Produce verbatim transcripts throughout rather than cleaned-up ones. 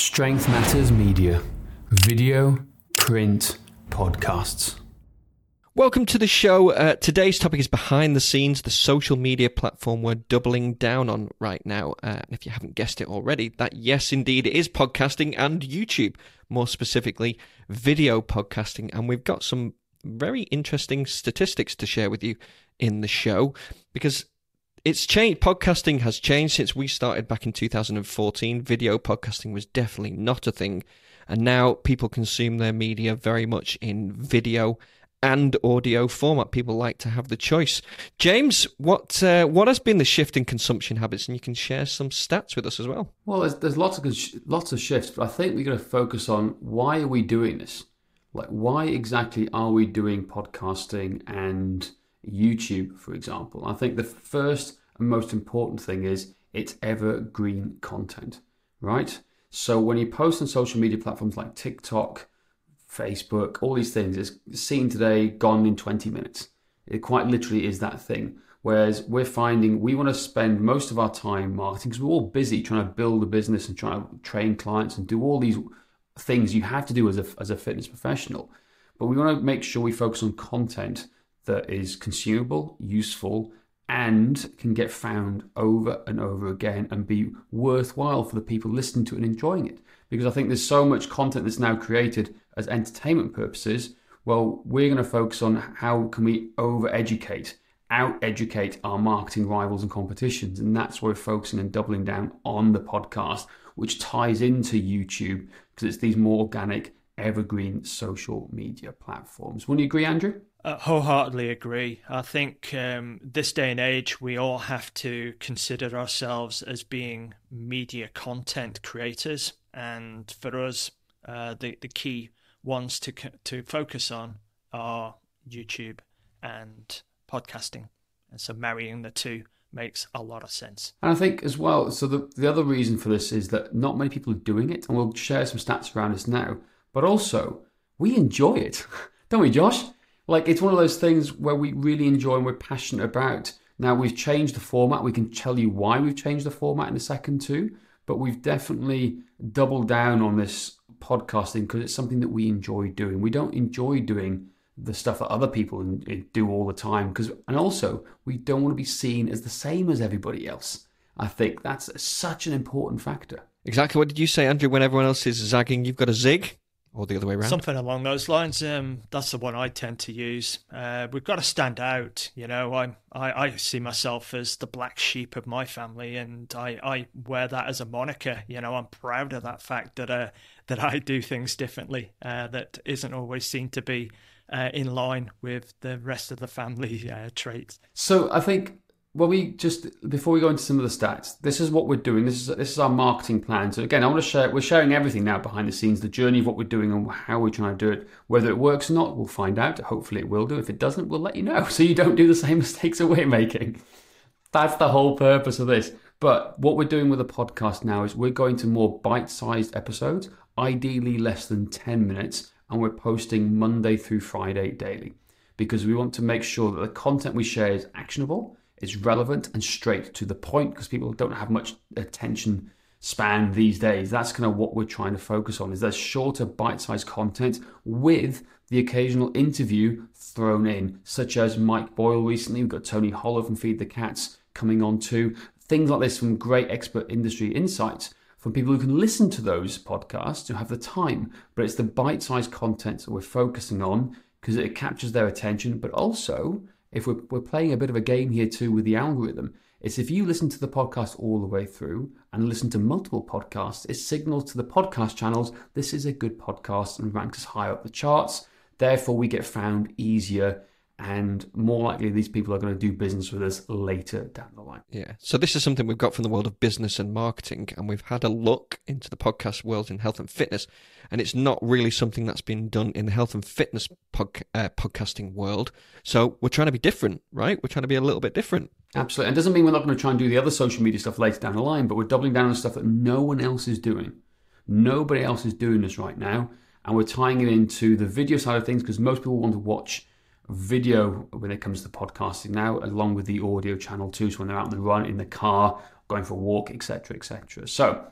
Strength Matters Media, video, print, podcasts. Welcome to the show. Uh, today's topic is behind the scenes, the social media platform we're doubling down on right now. Uh, and if you haven't guessed it already, that yes, indeed, it is podcasting and YouTube, more specifically video podcasting. And we've got some very interesting statistics to share with you in the show because it's changed. Podcasting has changed since we started back in two thousand fourteen. Video podcasting was definitely not a thing. And now people consume their media very much in video and audio format. People like to have the choice. James, what uh, what has been the shift in consumption habits? And you can share some stats with us as well. Well, there's, there's lots of lots of shifts, but I think we're going to focus on why are we doing this? Like, why exactly are we doing podcasting and YouTube, for example? I think the first and most important thing is it's evergreen content, right? So when you post on social media platforms like TikTok, Facebook, all these things, it's seen today, gone in twenty minutes. It quite literally is that thing. Whereas we're finding we want to spend most of our time marketing because we're all busy trying to build a business and trying to train clients and do all these things you have to do as a, as a fitness professional. But we want to make sure we focus on content that is consumable, useful, and can get found over and over again and be worthwhile for the people listening to it and enjoying it. Because I think there's so much content that's now created as entertainment purposes. Well, we're going to focus on how can we over-educate, out-educate our marketing rivals and competitions. And that's where we're focusing and doubling down on the podcast, which ties into YouTube because it's these more organic, evergreen social media platforms. Wouldn't you agree, Andrew? I wholeheartedly agree. I think um, this day and age, we all have to consider ourselves as being media content creators. And for us, uh, the, the key ones to to focus on are YouTube and podcasting. And so marrying the two makes a lot of sense. And I think as well, so the, the other reason for this is that not many people are doing it. And we'll share some stats around this now. But also, we enjoy it, don't we, Josh? Like, it's one of those things where we really enjoy and we're passionate about. Now, we've changed the format. We can tell you why we've changed the format in a second too. But we've definitely doubled down on this podcasting because it's something that we enjoy doing. We don't enjoy doing the stuff that other people do all the time. because, And also, we don't want to be seen as the same as everybody else. I think that's such an important factor. Exactly. What did you say, Andrew? When everyone else is zagging, you've got a zig? Or the other way around? Something along those lines. Um, that's the one I tend to use. Uh, we've got to stand out. You know, I, I I see myself as the black sheep of my family, and I, I wear that as a moniker. You know, I'm proud of that fact that uh, that I do things differently uh, that isn't always seen to be uh, in line with the rest of the family uh, traits. So I think when we just before we go into some of the stats, this is what we're doing. This is this is our marketing plan. So again, I want to share. We're sharing everything now behind the scenes, the journey of what we're doing and how we're trying to do it. Whether it works or not, we'll find out. Hopefully, it will do. If it doesn't, we'll let you know, so you don't do the same mistakes that we're making. That's the whole purpose of this. But what we're doing with the podcast now is we're going to more bite-sized episodes, ideally less than ten minutes, and we're posting Monday through Friday daily because we want to make sure that the content we share is actionable, it's relevant and straight to the point because people don't have much attention span these days. That's kind of what we're trying to focus on is that shorter bite-sized content with the occasional interview thrown in, such as Mike Boyle recently. We've got Tony Holler from Feed the Cats coming on too. Things like this from great expert industry insights from people who can listen to those podcasts who have the time. But it's the bite-sized content that we're focusing on because it captures their attention, but also if we're, we're playing a bit of a game here too with the algorithm, it's if you listen to the podcast all the way through and listen to multiple podcasts, it signals to the podcast channels, this is a good podcast and ranks us higher up the charts. Therefore, we get found easier and more likely these people are going to do business with us later down the line. Yeah. So this is something we've got from the world of business and marketing, and we've had a look into the podcast world in health and fitness, and it's not really something that's been done in the health and fitness pod, uh, podcasting world. So we're trying to be different, right? We're trying to be a little bit different. Absolutely. And it doesn't mean we're not going to try and do the other social media stuff later down the line, but we're doubling down on stuff that no one else is doing. Nobody else is doing this right now, and we're tying it into the video side of things because most people want to watch video when it comes to podcasting now, along with the audio channel too. So when they're out on the run, in the car, going for a walk, et cetera, et cetera. So,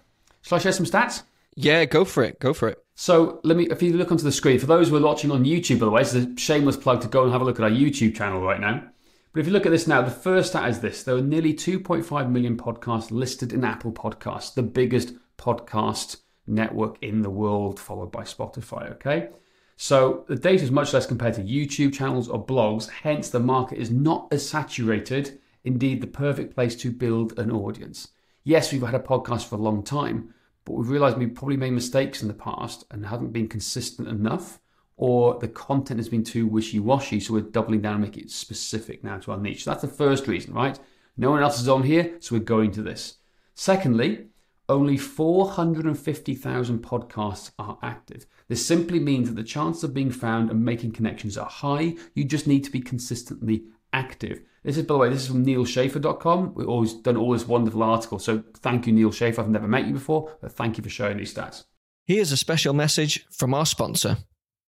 shall I share some stats? Yeah, go for it. Go for it. So let me, if you look onto the screen, for those who are watching on YouTube, by the way, it's a shameless plug to go and have a look at our YouTube channel right now. But if you look at this now, the first stat is this. There are nearly two point five million podcasts listed in Apple Podcasts, the biggest podcast network in the world, followed by Spotify, okay? So the data is much less compared to YouTube channels or blogs, hence the market is not as saturated, indeed the perfect place to build an audience. Yes, we've had a podcast for a long time, but we've realized we've probably made mistakes in the past and haven't been consistent enough, or the content has been too wishy-washy, so we're doubling down and making it specific now to our niche. So that's the first reason, right? No one else is on here, so we're going to this. Secondly, only four hundred fifty thousand podcasts are active. This simply means that the chances of being found and making connections are high. You just need to be consistently active. This is, by the way, this is from neil shafer dot com. We've always done all this wonderful article. So thank you, Neil Schafer. I've never met you before, but thank you for sharing these stats. Here's a special message from our sponsor.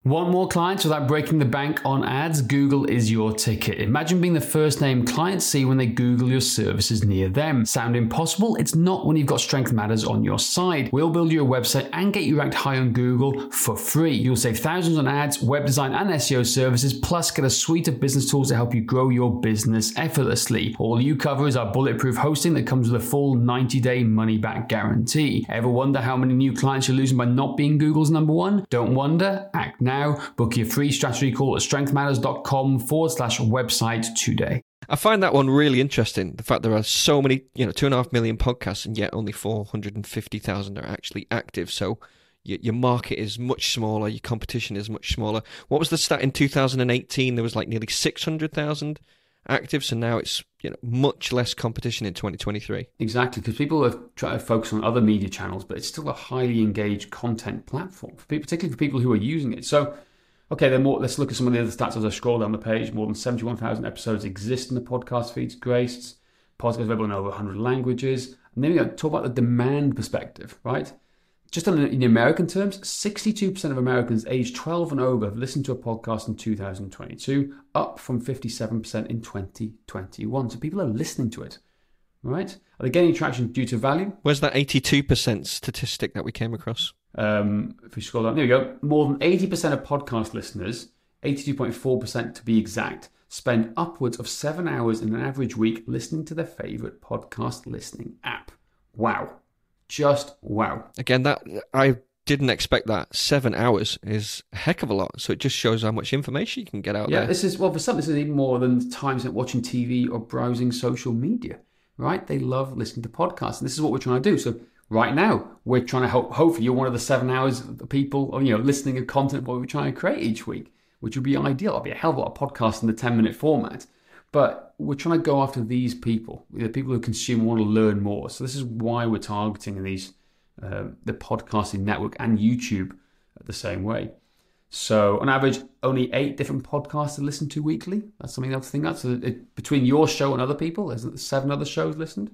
Want more clients without breaking the bank on ads? Google is your ticket. Imagine being the first name clients see when they Google your services near them. Sound impossible? It's not when you've got Strength Matters on your side. We'll build you a website and get you ranked high on Google for free. You'll save thousands on ads, web design, and S E O services, plus get a suite of business tools to help you grow your business effortlessly. All you cover is our bulletproof hosting that comes with a full ninety day money-back guarantee. Ever wonder how many new clients you're losing by not being Google's number one? Don't wonder. Act now. Now, book your free strategy call at strength matters dot com forward slash website today. I find that one really interesting. The fact there are so many, you know, two and a half million podcasts and yet only four hundred fifty thousand are actually active. So your, your market is much smaller. Your competition is much smaller. What was the stat in two thousand eighteen? There was like nearly six hundred thousand active. So now it's, you know, much less competition in twenty twenty-three. Exactly, because people have tried to focus on other media channels, but it's still a highly engaged content platform, for people, particularly for people who are using it. So, okay, then more, let's look at some of the other stats as I scroll down the page. More than seventy-one thousand episodes exist in the podcast feeds. Grace, podcasts available in over one hundred languages. And then we talk about the demand perspective, right? Just in American terms, sixty-two percent of Americans aged twelve and over have listened to a podcast in two thousand twenty-two, up from fifty-seven percent in twenty twenty-one. So people are listening to it, right? Are they gaining traction due to value? Where's that eighty-two percent statistic that we came across? Um, if we scroll down, there we go. More than eighty percent of podcast listeners, eighty-two point four percent to be exact, spend upwards of seven hours in an average week listening to their favorite podcast listening app. Wow. Just wow. Again, that I didn't expect that. Seven hours is a heck of a lot. So it just shows how much information you can get out yeah, there. Yeah, this is, well, for some, this is even more than the time spent watching T V or browsing social media, right? They love listening to podcasts. And this is what we're trying to do. So right now, we're trying to help. Hopefully, you're one of the seven hours of the people, or, you know, listening to content what we're trying to create each week, which would be ideal. It'd be a hell of a lot of podcasts in the ten minute format. But we're trying to go after these people, the people who consume and want to learn more. So this is why we're targeting these, uh, the podcasting network and YouTube the same way. So on average, only eight different podcasts are listened to weekly. That's something else to think about. So it, between your show and other people, there's seven other shows listened.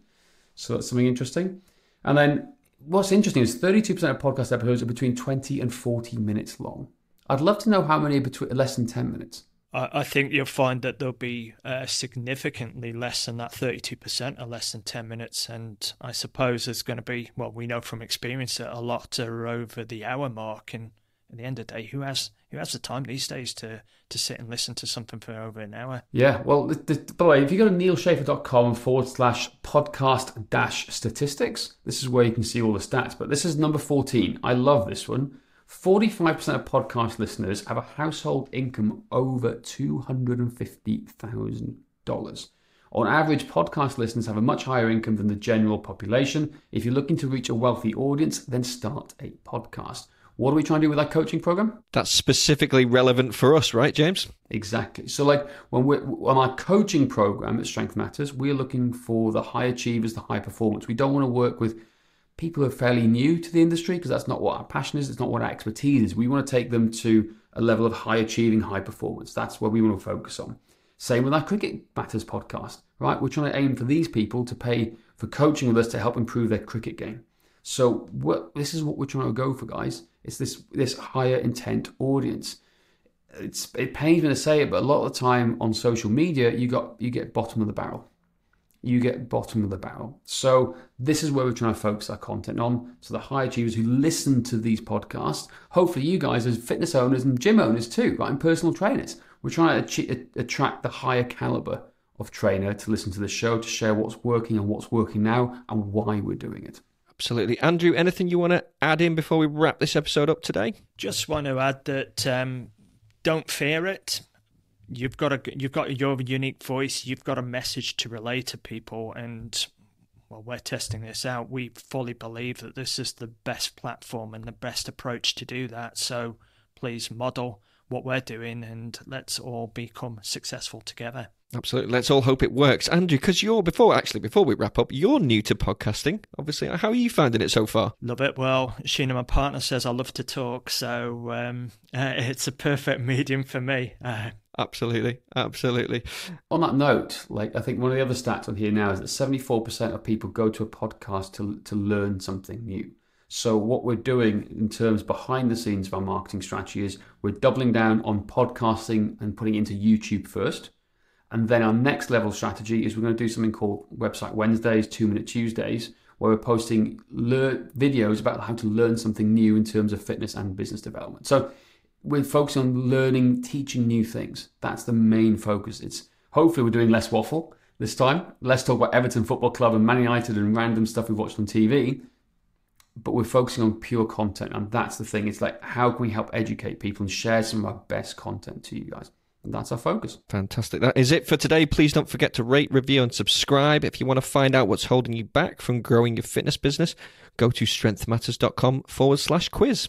So that's something interesting. And then what's interesting is thirty-two percent of podcast episodes are between twenty and forty minutes long. I'd love to know how many are between less than ten minutes. I think you'll find that there'll be uh, significantly less than that thirty-two percent or less than ten minutes. And I suppose there's going to be, well, we know from experience that a lot are over the hour mark. And at the end of the day, who has who has the time these days to, to sit and listen to something for over an hour? Yeah, well, the, the, by the way, if you go to neil shafer dot com forward slash podcast dash statistics, this is where you can see all the stats. But this is number fourteen. I love this one. forty-five percent of podcast listeners have a household income over two hundred fifty thousand dollars. On average, podcast listeners have a much higher income than the general population. If you're looking to reach a wealthy audience, then start a podcast. What are we trying to do with our coaching program? That's specifically relevant for us, right, James? Exactly. So like when we're on our coaching program at Strength Matters, we're looking for the high achievers, the high performers. We don't want to work with people who are fairly new to the industry, because that's not what our passion is. It's not what our expertise is. We want to take them to a level of high achieving, high performance. That's what we want to focus on. Same with our Cricket Batters podcast, right? We're trying to aim for these people to pay for coaching with us to help improve their cricket game. So what, this is what we're trying to go for, guys. It's this this higher intent audience. It's, it pains me to say it, but a lot of the time on social media, you got you get bottom of the barrel. you get bottom of the barrel. So this is where we're trying to focus our content on. So the high achievers who listen to these podcasts, hopefully you guys as fitness owners and gym owners too, right, and personal trainers, we're trying to attract the higher caliber of trainer to listen to the show, to share what's working and what's working now and why we're doing it. Absolutely. Andrew, anything you want to add in before we wrap this episode up today? Just want to add that um, don't fear it. You've got a you've got your unique voice. You've got a message to relay to people, and well, we're testing this out. We fully believe that this is the best platform and the best approach to do that. So please model what we're doing, and let's all become successful together. Absolutely. Let's all hope it works. Andrew, because you're, before actually, before we wrap up, you're new to podcasting, obviously. How are you finding it so far? Love it. Well, Sheena, my partner, says I love to talk, so um, uh, it's a perfect medium for me. Uh, absolutely. Absolutely. On that note, like I think one of the other stats on here now is that seventy-four percent of people go to a podcast to to learn something new. So what we're doing in terms behind the scenes of our marketing strategy is we're doubling down on podcasting and putting it into YouTube first. And then our next level strategy is we're going to do something called Website Wednesdays, Two Minute Tuesdays, where we're posting lear- videos about how to learn something new in terms of fitness and business development. So we're focusing on learning, teaching new things. That's the main focus. It's hopefully we're doing less waffle this time. Less talk about Everton Football Club and Man United and random stuff we've watched on T V. But we're focusing on pure content. And that's the thing. It's like, how can we help educate people and share some of our best content to you guys? And that's our focus. Fantastic. That is it for today. Please don't forget to rate, review, and subscribe. If you want to find out what's holding you back from growing your fitness business, go to strength matters dot com forward slash quiz.